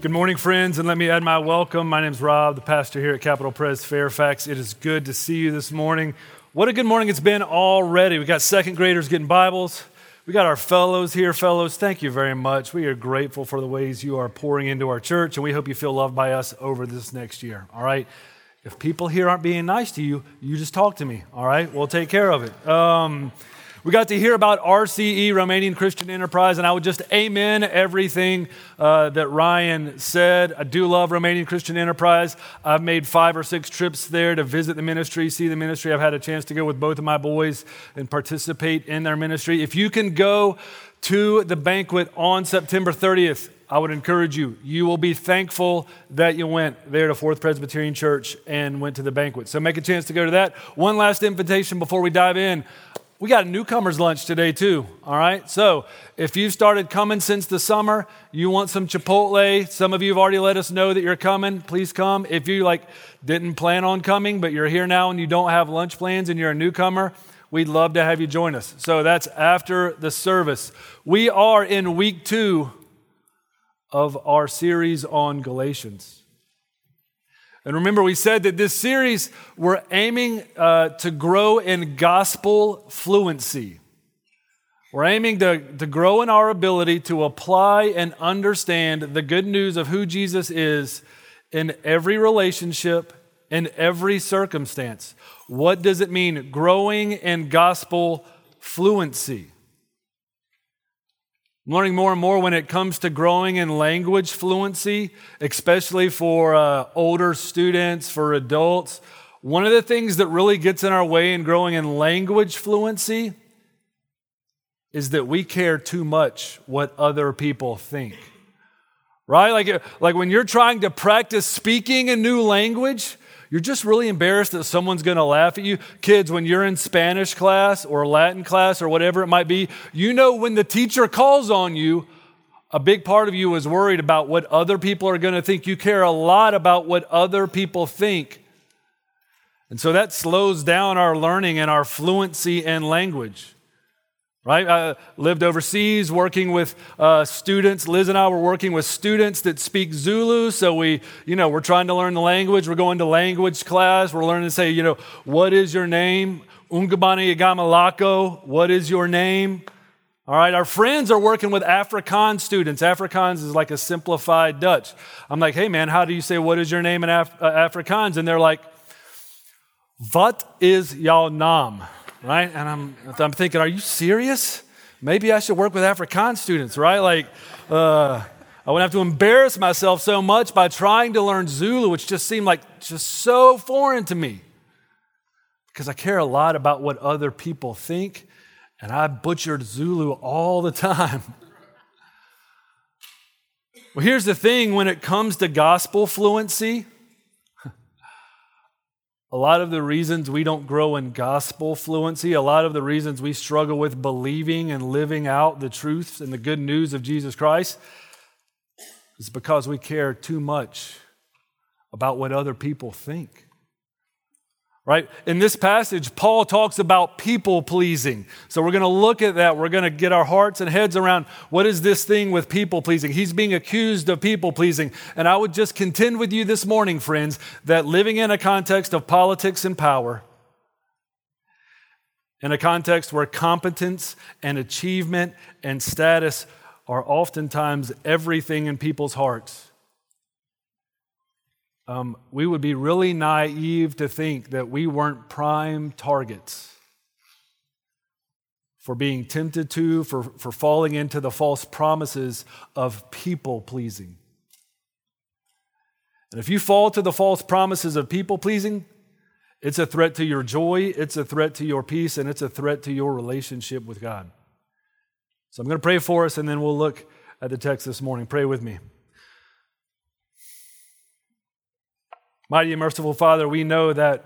Good morning, friends, and let me add my welcome. My name's Rob, the pastor here at Capitol Pres Fairfax. It is good to see you this morning. What a good morning it's been already. We got second graders getting Bibles. We got our fellows here. Fellows, thank you very much. We are grateful for the ways you are pouring into our church, and we hope you feel loved by us over this next year, all right? If people here aren't being nice to you, you just talk to me, all right? We'll take care of it. We got to hear about RCE, Romanian Christian Enterprise, and I would just amen everything that Ryan said. I do love Romanian Christian Enterprise. I've made 5 or 6 trips there to visit the ministry, see the ministry. I've had a chance to go with both of my boys and participate in their ministry. If you can go to the banquet on September 30th, I would encourage you. You will be thankful that you went there to Fourth Presbyterian Church and went to the banquet. So make a chance to go to that. One last invitation before we dive in. We got a newcomer's lunch today too, all right? So if you've started coming since the summer, you want some Chipotle, some of you have already let us know that you're coming, please come. If you didn't plan on coming, but you're here now and you don't have lunch plans and you're a newcomer, we'd love to have you join us. So that's after the service. We are in week 2 of our series on Galatians. And remember, we said that this series, we're aiming to grow in gospel fluency. We're aiming to grow in our ability to apply and understand the good news of who Jesus is in every relationship, in every circumstance. What does it mean? Growing in gospel fluency. I'm learning more and more when it comes to growing in language fluency, especially for older students, for adults. One of the things that really gets in our way in growing in language fluency is that we care too much what other people think, right? Like when you're trying to practice speaking a new language, you're just really embarrassed that someone's going to laugh at you. Kids, when you're in Spanish class or Latin class or whatever it might be, you know when the teacher calls on you, a big part of you is worried about what other people are going to think. You care a lot about what other people think. And so that slows down our learning and our fluency in language. Right? I lived overseas working with students. Liz and I were working with students that speak Zulu. So we're trying to learn the language. We're going to language class. We're learning to say, what is your name? Ungabani Agamalako. What is your name? All right. Our friends are working with Afrikaans students. Afrikaans is like a simplified Dutch. I'm like, hey man, how do you say what is your name in Afrikaans? And they're like, wat is jouw naam? Right? And I'm thinking, are you serious? Maybe I should work with Afrikaans students, right? I wouldn't have to embarrass myself so much by trying to learn Zulu, which just seemed just so foreign to me because I care a lot about what other people think, and I butchered Zulu all the time. Well, here's the thing when it comes to gospel fluency. A lot of the reasons we don't grow in gospel fluency, a lot of the reasons we struggle with believing and living out the truths and the good news of Jesus Christ is because we care too much about what other people think. Right? In this passage, Paul talks about people pleasing. So we're going to look at that. We're going to get our hearts and heads around what is this thing with people pleasing? He's being accused of people pleasing. And I would just contend with you this morning, friends, that living in a context of politics and power, in a context where competence and achievement and status are oftentimes everything in people's hearts, we would be really naive to think that we weren't prime targets for being tempted to, for falling into the false promises of people-pleasing. And if you fall to the false promises of people-pleasing, it's a threat to your joy, it's a threat to your peace, and it's a threat to your relationship with God. So I'm going to pray for us, and then we'll look at the text this morning. Pray with me. Mighty and merciful Father, we know that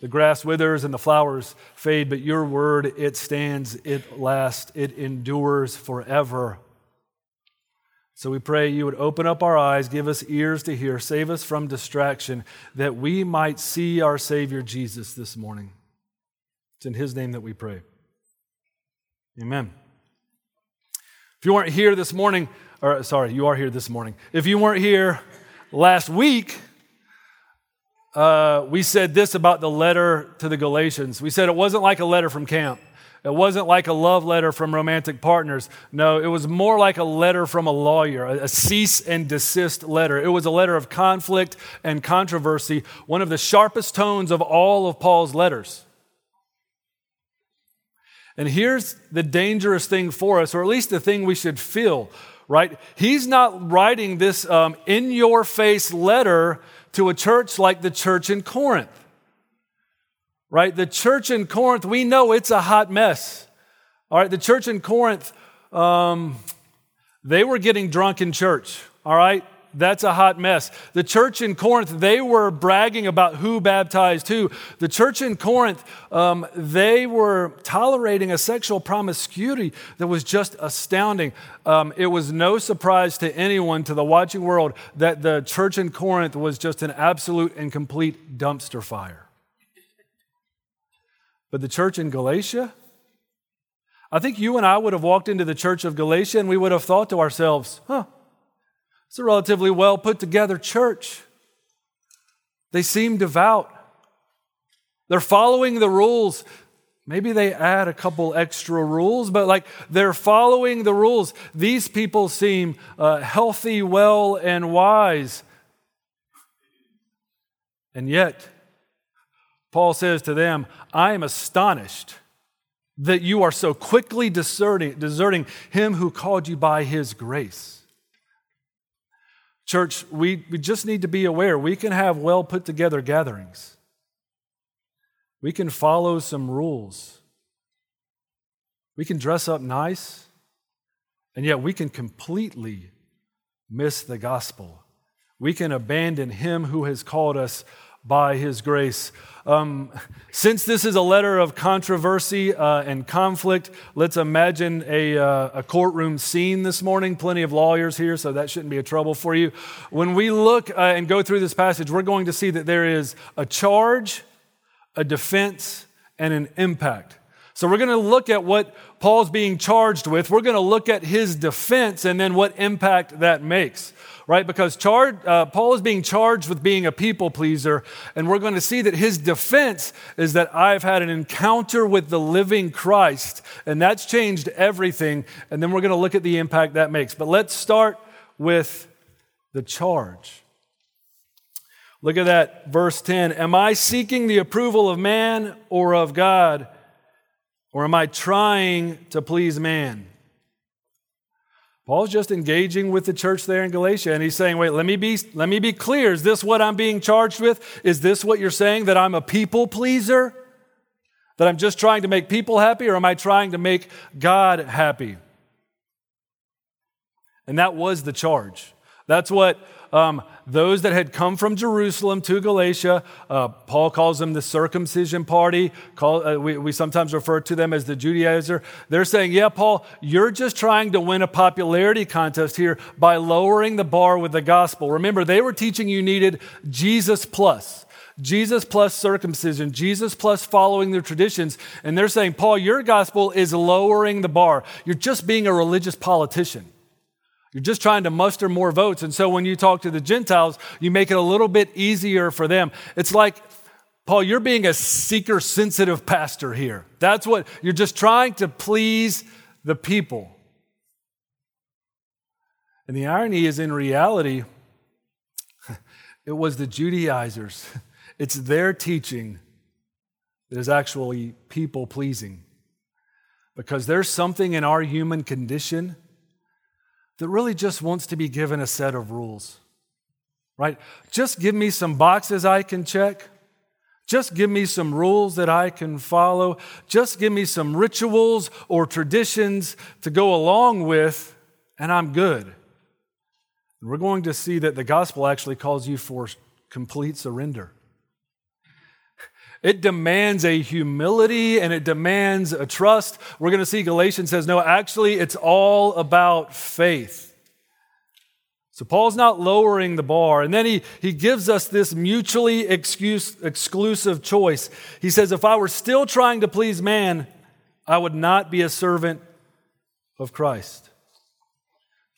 the grass withers and the flowers fade, but your word, it stands, it lasts, it endures forever. So we pray you would open up our eyes, give us ears to hear, save us from distraction, that we might see our Savior Jesus this morning. It's in his name that we pray. Amen. If you weren't here this morning, or sorry, you are here this morning. If you weren't here last week, we said this about the letter to the Galatians. We said it wasn't like a letter from camp. It wasn't like a love letter from romantic partners. No, it was more like a letter from a lawyer, a cease and desist letter. It was a letter of conflict and controversy, one of the sharpest tones of all of Paul's letters. And here's the dangerous thing for us, or at least the thing we should feel, right? He's not writing this in-your-face letter to a church like the church in Corinth. Right? The church in Corinth, we know it's a hot mess. All right, the church in Corinth, they were getting drunk in church. All right, that's a hot mess. The church in Corinth, they were bragging about who baptized who. The church in Corinth, they were tolerating a sexual promiscuity that was just astounding. It was no surprise to anyone, to the watching world, that the church in Corinth was just an absolute and complete dumpster fire. But the church in Galatia, I think you and I would have walked into the church of Galatia and we would have thought to ourselves, it's a relatively well put together church. They seem devout. They're following the rules. Maybe they add a couple extra rules, but like they're following the rules. These people seem healthy, well, and wise. And yet, Paul says to them, I am astonished that you are so quickly deserting him who called you by his grace. Church, we just need to be aware. We can have well put together gatherings. We can follow some rules. We can dress up nice, and yet we can completely miss the gospel. We can abandon him who has called us by his grace. Since this is a letter of controversy and conflict, let's imagine a courtroom scene this morning. Plenty of lawyers here, so that shouldn't be a trouble for you. When we look and go through this passage, we're going to see that there is a charge, a defense, and an impact. So we're going to look at what Paul's being charged with. We're going to look at his defense and then what impact that makes, right? Because Paul is being charged with being a people pleaser, and we're going to see that his defense is that I've had an encounter with the living Christ, and that's changed everything, and then we're going to look at the impact that makes. But let's start with the charge. Look at that, verse 10. Am I seeking the approval of man or of God? Or am I trying to please man? Paul's just engaging with the church there in Galatia, and he's saying, wait, let me be clear. Is this what I'm being charged with? Is this what you're saying, that I'm a people pleaser? That I'm just trying to make people happy, or am I trying to make God happy? And that was the charge. That's what those that had come from Jerusalem to Galatia, Paul calls them the circumcision party. We sometimes refer to them as the Judaizer. They're saying, yeah, Paul, you're just trying to win a popularity contest here by lowering the bar with the gospel. Remember, they were teaching you needed Jesus plus circumcision, Jesus plus following their traditions. And they're saying, Paul, your gospel is lowering the bar. You're just being a religious politician. You're just trying to muster more votes. And so when you talk to the Gentiles, you make it a little bit easier for them. It's like, Paul, you're being a seeker-sensitive pastor here. That's what, you're just trying to please the people. And the irony is, in reality, it was the Judaizers. It's their teaching that is actually people-pleasing. Because there's something in our human condition that really just wants to be given a set of rules, right? Just give me some boxes I can check. Just give me some rules that I can follow. Just give me some rituals or traditions to go along with, and I'm good. And we're going to see that the gospel actually calls you for complete surrender. It demands a humility and it demands a trust. We're going to see Galatians says, no, actually, it's all about faith. So Paul's not lowering the bar. And then he gives us this mutually exclusive choice. He says, if I were still trying to please man, I would not be a servant of Christ.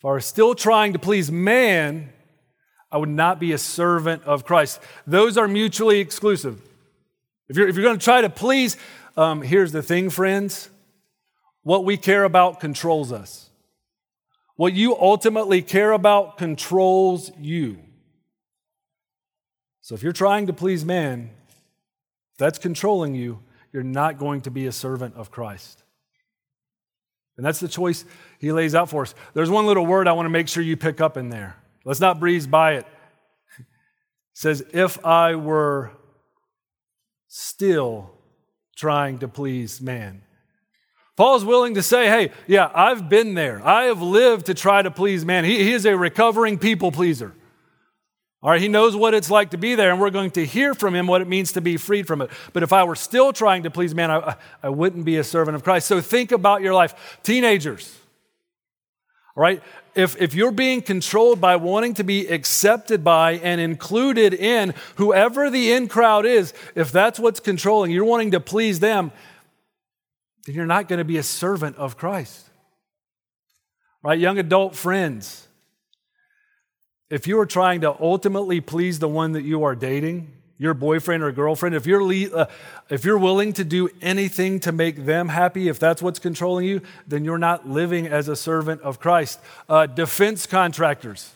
If I were still trying to please man, I would not be a servant of Christ. Those are mutually exclusive. If you're going to try to please, here's the thing, friends. What we care about controls us. What you ultimately care about controls you. So if you're trying to please man, if that's controlling you, you're not going to be a servant of Christ. And that's the choice he lays out for us. There's one little word I want to make sure you pick up in there. Let's not breeze by it. It says, if I were still trying to please man. Paul's willing to say, hey, yeah, I've been there. I have lived to try to please man. He is a recovering people pleaser. All right, he knows what it's like to be there, and we're going to hear from him what it means to be freed from it. But if I were still trying to please man, I wouldn't be a servant of Christ. So think about your life. Teenagers, all right, if you're being controlled by wanting to be accepted by and included in whoever the in crowd is, if that's what's controlling, you're wanting to please them, then you're not going to be a servant of Christ. Right, young adult friends, if you are trying to ultimately please the one that you are dating, your boyfriend or girlfriend, if you're willing to do anything to make them happy, if that's what's controlling you, then you're not living as a servant of Christ. Defense contractors.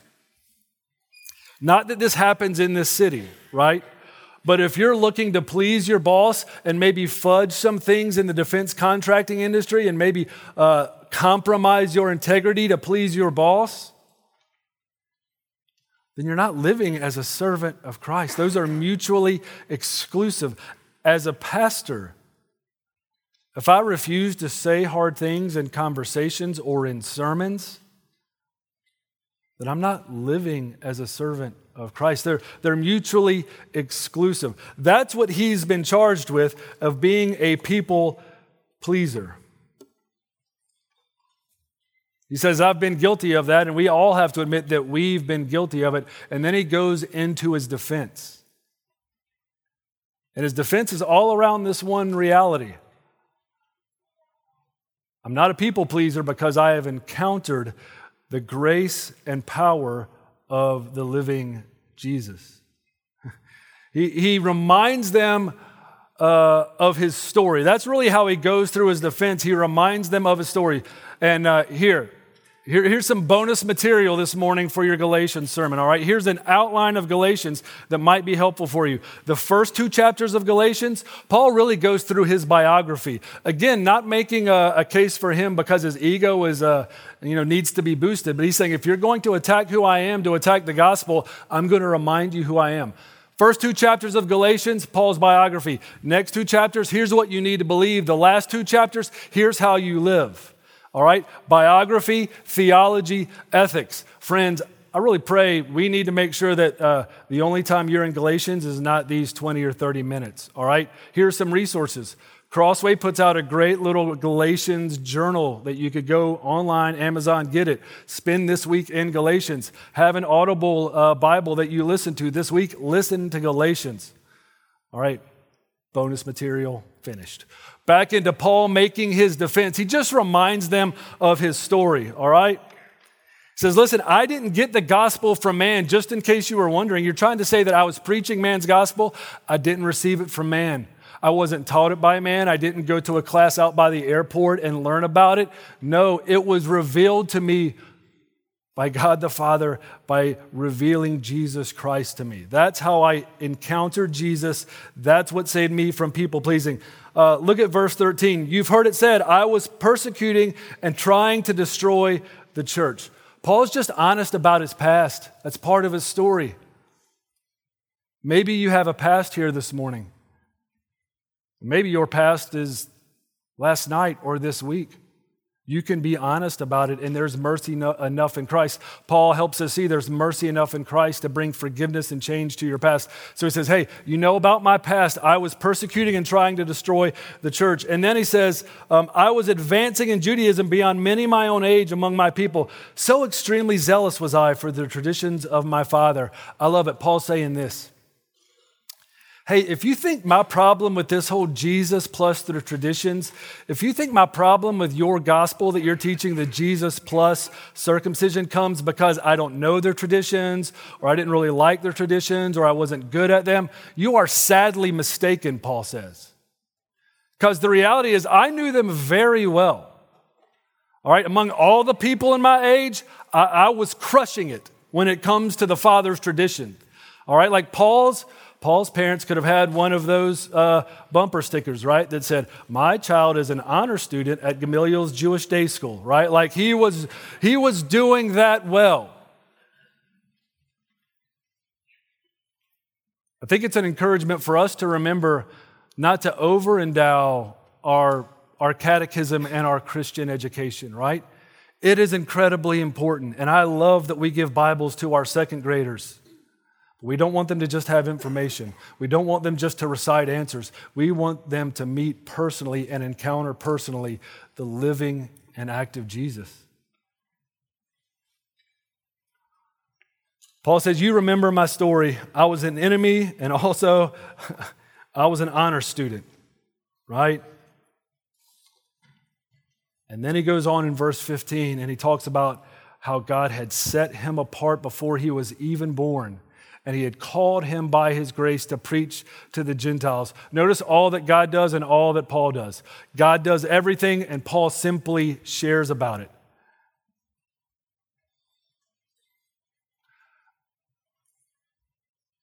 Not that this happens in this city, right? But if you're looking to please your boss and maybe fudge some things in the defense contracting industry and maybe compromise your integrity to please your boss, then you're not living as a servant of Christ. Those are mutually exclusive. As a pastor, if I refuse to say hard things in conversations or in sermons, then I'm not living as a servant of Christ. They're mutually exclusive. That's what he's been charged with, of being a people pleaser. He says, I've been guilty of that, and we all have to admit that we've been guilty of it. And then he goes into his defense. And his defense is all around this one reality. I'm not a people pleaser because I have encountered the grace and power of the living Jesus. He reminds them of his story. That's really how he goes through his defense. He reminds them of his story. And here's some bonus material this morning for your Galatians sermon, all right? Here's an outline of Galatians that might be helpful for you. The first two chapters of Galatians, Paul really goes through his biography. Again, not making a case for him because his ego is, needs to be boosted, but he's saying, if you're going to attack who I am, to attack the gospel, I'm going to remind you who I am. First two chapters of Galatians, Paul's biography. Next two chapters, here's what you need to believe. The last two chapters, here's how you live. All right, biography, theology, ethics. Friends, I really pray we need to make sure that the only time you're in Galatians is not these 20 or 30 minutes, all right? Here are some resources. Crossway puts out a great little Galatians journal that you could go online, Amazon, get it. Spend this week in Galatians. Have an Audible Bible that you listen to this week. Listen to Galatians. All right, bonus material finished. Back into Paul making his defense. He just reminds them of his story, all right? He says, listen, I didn't get the gospel from man, just in case you were wondering. You're trying to say that I was preaching man's gospel. I didn't receive it from man. I wasn't taught it by man. I didn't go to a class out by the airport and learn about it. No, it was revealed to me by God the Father, by revealing Jesus Christ to me. That's how I encountered Jesus. That's what saved me from people pleasing. Look at verse 13. You've heard it said, I was persecuting and trying to destroy the church. Paul's just honest about his past. That's part of his story. Maybe you have a past here this morning. Maybe your past is last night or this week. You can be honest about it, and there's mercy enough in Christ. Paul helps us see there's mercy enough in Christ to bring forgiveness and change to your past. So he says, hey, you know about my past. I was persecuting and trying to destroy the church. And then he says, I was advancing in Judaism beyond many my own age among my people. So extremely zealous was I for the traditions of my father. I love it. Paul's saying this. Hey, if you think my problem with this whole Jesus plus the traditions, if you think my problem with your gospel that you're teaching, the Jesus plus circumcision, comes because I don't know their traditions, or I didn't really like their traditions, or I wasn't good at them, you are sadly mistaken, Paul says. Because the reality is I knew them very well. All right, among all the people in my age, I was crushing it when it comes to the Father's tradition. All right, like Paul's parents could have had one of those bumper stickers, right, that said, "My child is an honor student at Gamaliel's Jewish Day School," right? Like he was doing that well. I think it's an encouragement for us to remember not to over-endow our catechism and our Christian education, right? It is incredibly important, and I love that we give Bibles to our second graders. We don't want them to just have information. We don't want them just to recite answers. We want them to meet personally and encounter personally the living and active Jesus. Paul says, "You remember my story. I was an enemy, and also I was an honor student," right? And then he goes on in verse 15, and he talks about how God had set him apart before he was even born. And he had called him by his grace to preach to the Gentiles. Notice all that God does and all that Paul does. God does everything, and Paul simply shares about it.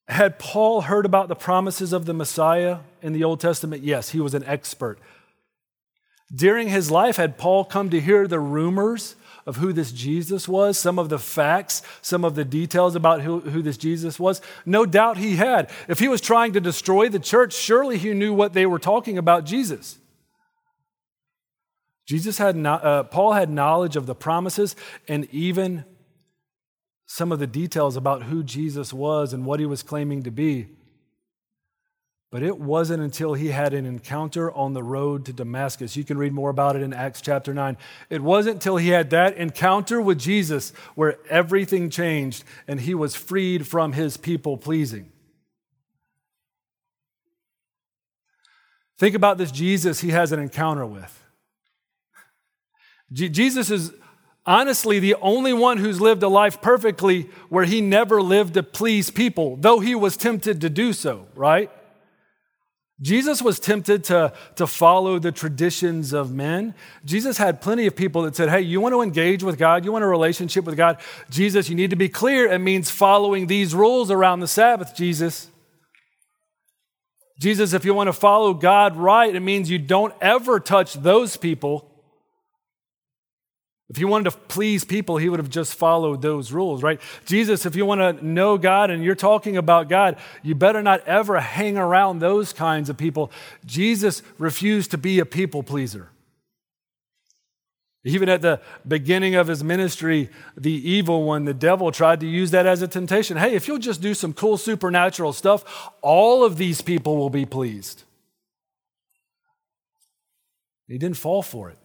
Had Paul heard about the promises of the Messiah in the Old Testament? Yes, he was an expert. During his life, had Paul come to hear the rumors of who this Jesus was, some of the facts, some of the details about who this Jesus was? No doubt he had. If he was trying to destroy the church, surely he knew what they were talking about Jesus. Paul had knowledge of the promises and even some of the details about who Jesus was and what he was claiming to be. But it wasn't until he had an encounter on the road to Damascus. You can read more about it in Acts chapter 9. It wasn't until he had that encounter with Jesus where everything changed and he was freed from his people pleasing. Think about this Jesus he has an encounter with. Jesus is honestly the only one who's lived a life perfectly where he never lived to please people, though he was tempted to do so, right? Jesus was tempted to follow the traditions of men. Jesus had plenty of people that said, "Hey, you want to engage with God? You want a relationship with God? Jesus, you need to be clear. It means following these rules around the Sabbath, Jesus. Jesus, if you want to follow God right, it means you don't ever touch those people." If he wanted to please people, he would have just followed those rules, right? Jesus, if you want to know God and you're talking about God, you better not ever hang around those kinds of people. Jesus refused to be a people pleaser. Even at the beginning of his ministry, the evil one, the devil, tried to use that as a temptation. Hey, if you'll just do some cool supernatural stuff, all of these people will be pleased. He didn't fall for it.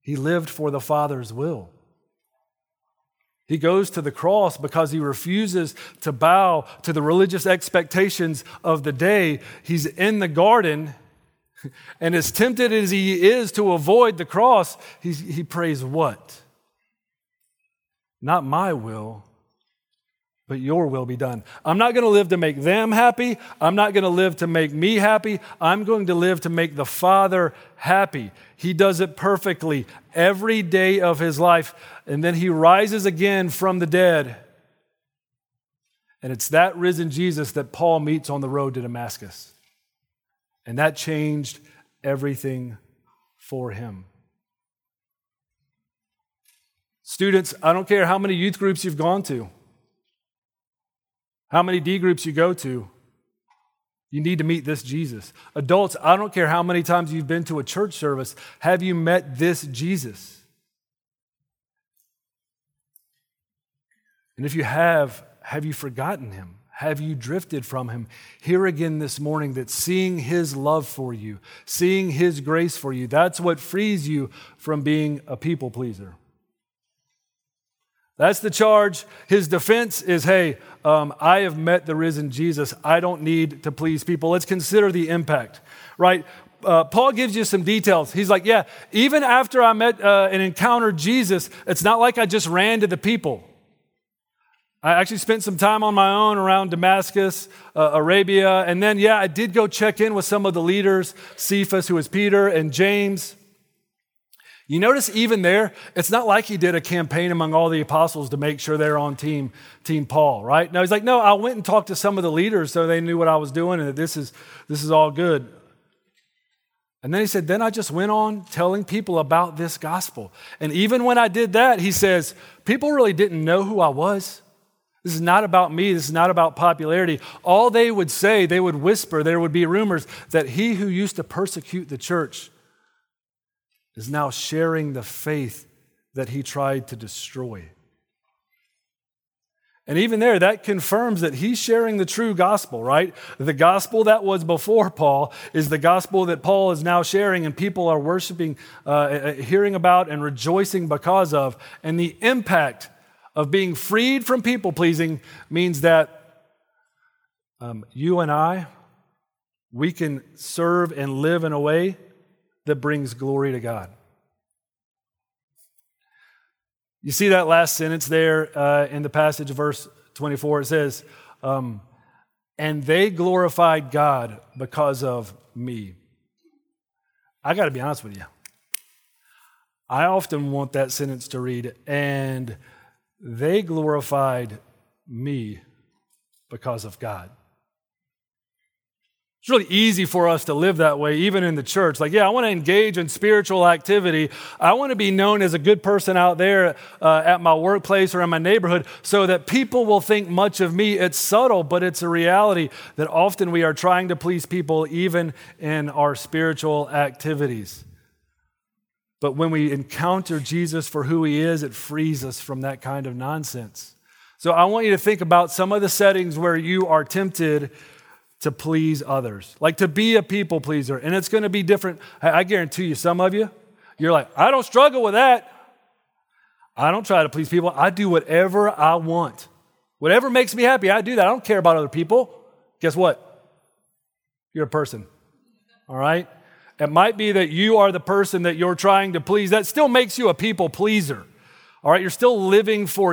He lived for the Father's will. He goes to the cross because he refuses to bow to the religious expectations of the day. He's in the garden, and as tempted as he is to avoid the cross, he prays what? "Not my will, but your will be done." I'm not going to live to make them happy. I'm not going to live to make me happy. I'm going to live to make the Father happy. He does it perfectly every day of his life. And then he rises again from the dead. And it's that risen Jesus that Paul meets on the road to Damascus. And that changed everything for him. Students, I don't care how many youth groups you've gone to, how many D groups you go to, you need to meet this Jesus. Adults, I don't care how many times you've been to a church service, have you met this Jesus? And if you have you forgotten him? Have you drifted from him? Here again this morning that seeing his love for you, seeing his grace for you, that's what frees you from being a people pleaser. That's the charge. His defense is, hey, I have met the risen Jesus. I don't need to please people. Let's consider the impact, right? Paul gives you some details. He's like, yeah, even after I met and encountered Jesus, it's not like I just ran to the people. I actually spent some time on my own around Damascus, Arabia. And then, yeah, I did go check in with some of the leaders, Cephas, who was Peter, and James. You notice even there, it's not like he did a campaign among all the apostles to make sure they're on team Paul, right? No, he's like, no, I went and talked to some of the leaders so they knew what I was doing and that this is all good. And then he said, then I just went on telling people about this gospel. And even when I did that, he says, people really didn't know who I was. This is not about me. This is not about popularity. All they would say, they would whisper, there would be rumors that he who used to persecute the church is now sharing the faith that he tried to destroy. And even there, that confirms that he's sharing the true gospel, right? The gospel that was before Paul is the gospel that Paul is now sharing, and people are worshiping, hearing about, and rejoicing because of. And the impact of being freed from people-pleasing means that you and I, we can serve and live in a way that brings glory to God. You see that last sentence there in the passage, verse 24. It says, and they glorified God because of me. I got to be honest with you. I often want that sentence to read, and they glorified me because of God. It's really easy for us to live that way, even in the church. Like, yeah, I want to engage in spiritual activity. I want to be known as a good person out there at my workplace or in my neighborhood so that people will think much of me. It's subtle, but it's a reality that often we are trying to please people even in our spiritual activities. But when we encounter Jesus for who he is, it frees us from that kind of nonsense. So I want you to think about some of the settings where you are tempted to please others, like to be a people pleaser. And it's going to be different. I guarantee you, some of you, you're like, I don't struggle with that. I don't try to please people. I do whatever I want. Whatever makes me happy, I do that. I don't care about other people. Guess what? You're a person, all right? It might be that you are the person that you're trying to please. That still makes you a people pleaser, all right? You're still living for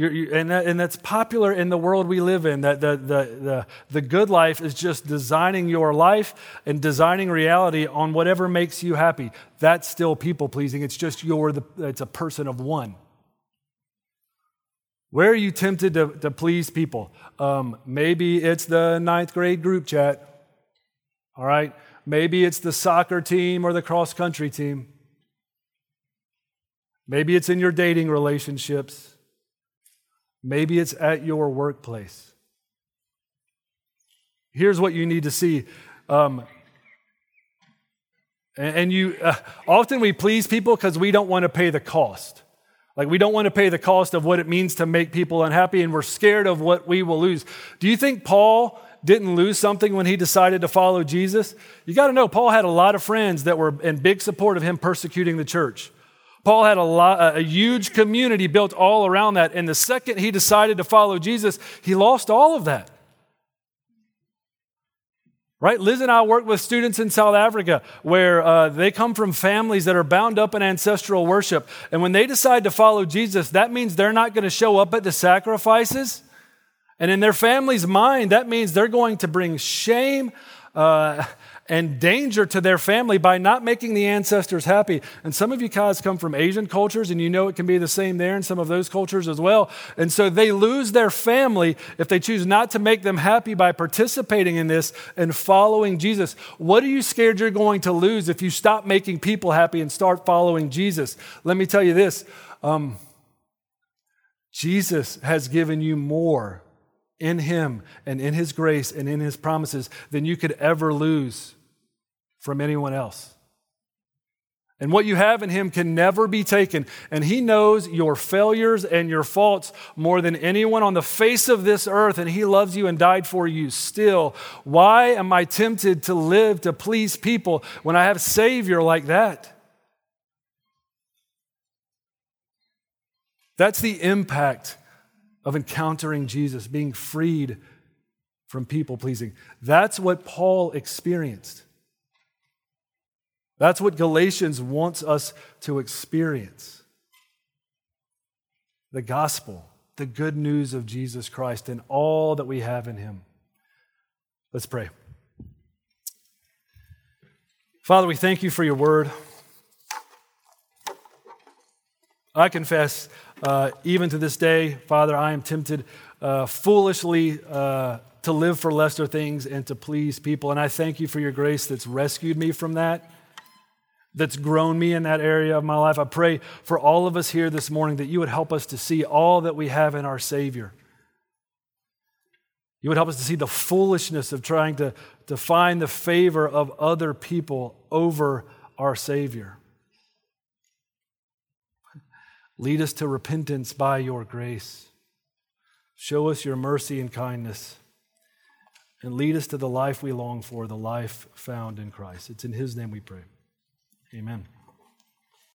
and that's popular in the world we live in, that the good life is just designing your life and designing reality on whatever makes you happy. That's still people-pleasing. It's just it's a person of one. Where are you tempted to please people? Maybe it's the 9th grade group chat, all right? Maybe it's the soccer team or the cross-country team. Maybe it's in your dating relationships. Maybe it's at your workplace. Here's what you need to see. Often we please people because we don't want to pay the cost. Like, we don't want to pay the cost of what it means to make people unhappy, and we're scared of what we will lose. Do you think Paul didn't lose something when he decided to follow Jesus? You got to know, Paul had a lot of friends that were in big support of him persecuting the church. Paul had a huge community built all around that. And the second he decided to follow Jesus, he lost all of that. Right? Liz and I work with students in South Africa where they come from families that are bound up in ancestral worship. And when they decide to follow Jesus, that means they're not going to show up at the sacrifices. And in their family's mind, that means they're going to bring shame and danger to their family by not making the ancestors happy. And some of you guys come from Asian cultures, and you know it can be the same there in some of those cultures as well. And so they lose their family if they choose not to make them happy by participating in this and following Jesus. What are you scared you're going to lose if you stop making people happy and start following Jesus? Let me tell you this. Jesus has given you more in him and in his grace and in his promises than you could ever lose from anyone else. And what you have in him can never be taken. And he knows your failures and your faults more than anyone on the face of this earth. And he loves you and died for you still. Why am I tempted to live to please people when I have a Savior like that? That's the impact of encountering Jesus, being freed from people-pleasing. That's what Paul experienced. That's what Galatians wants us to experience. The gospel, the good news of Jesus Christ and all that we have in him. Let's pray. Father, we thank you for your word. I confess, even to this day, Father, I am tempted foolishly to live for lesser things and to please people. And I thank you for your grace that's rescued me from that, that's grown me in that area of my life. I pray for all of us here this morning that you would help us to see all that we have in our Savior. You would help us to see the foolishness of trying to find the favor of other people over our Savior. Lead us to repentance by your grace. Show us your mercy and kindness. And lead us to the life we long for, the life found in Christ. It's in his name we pray. Amen.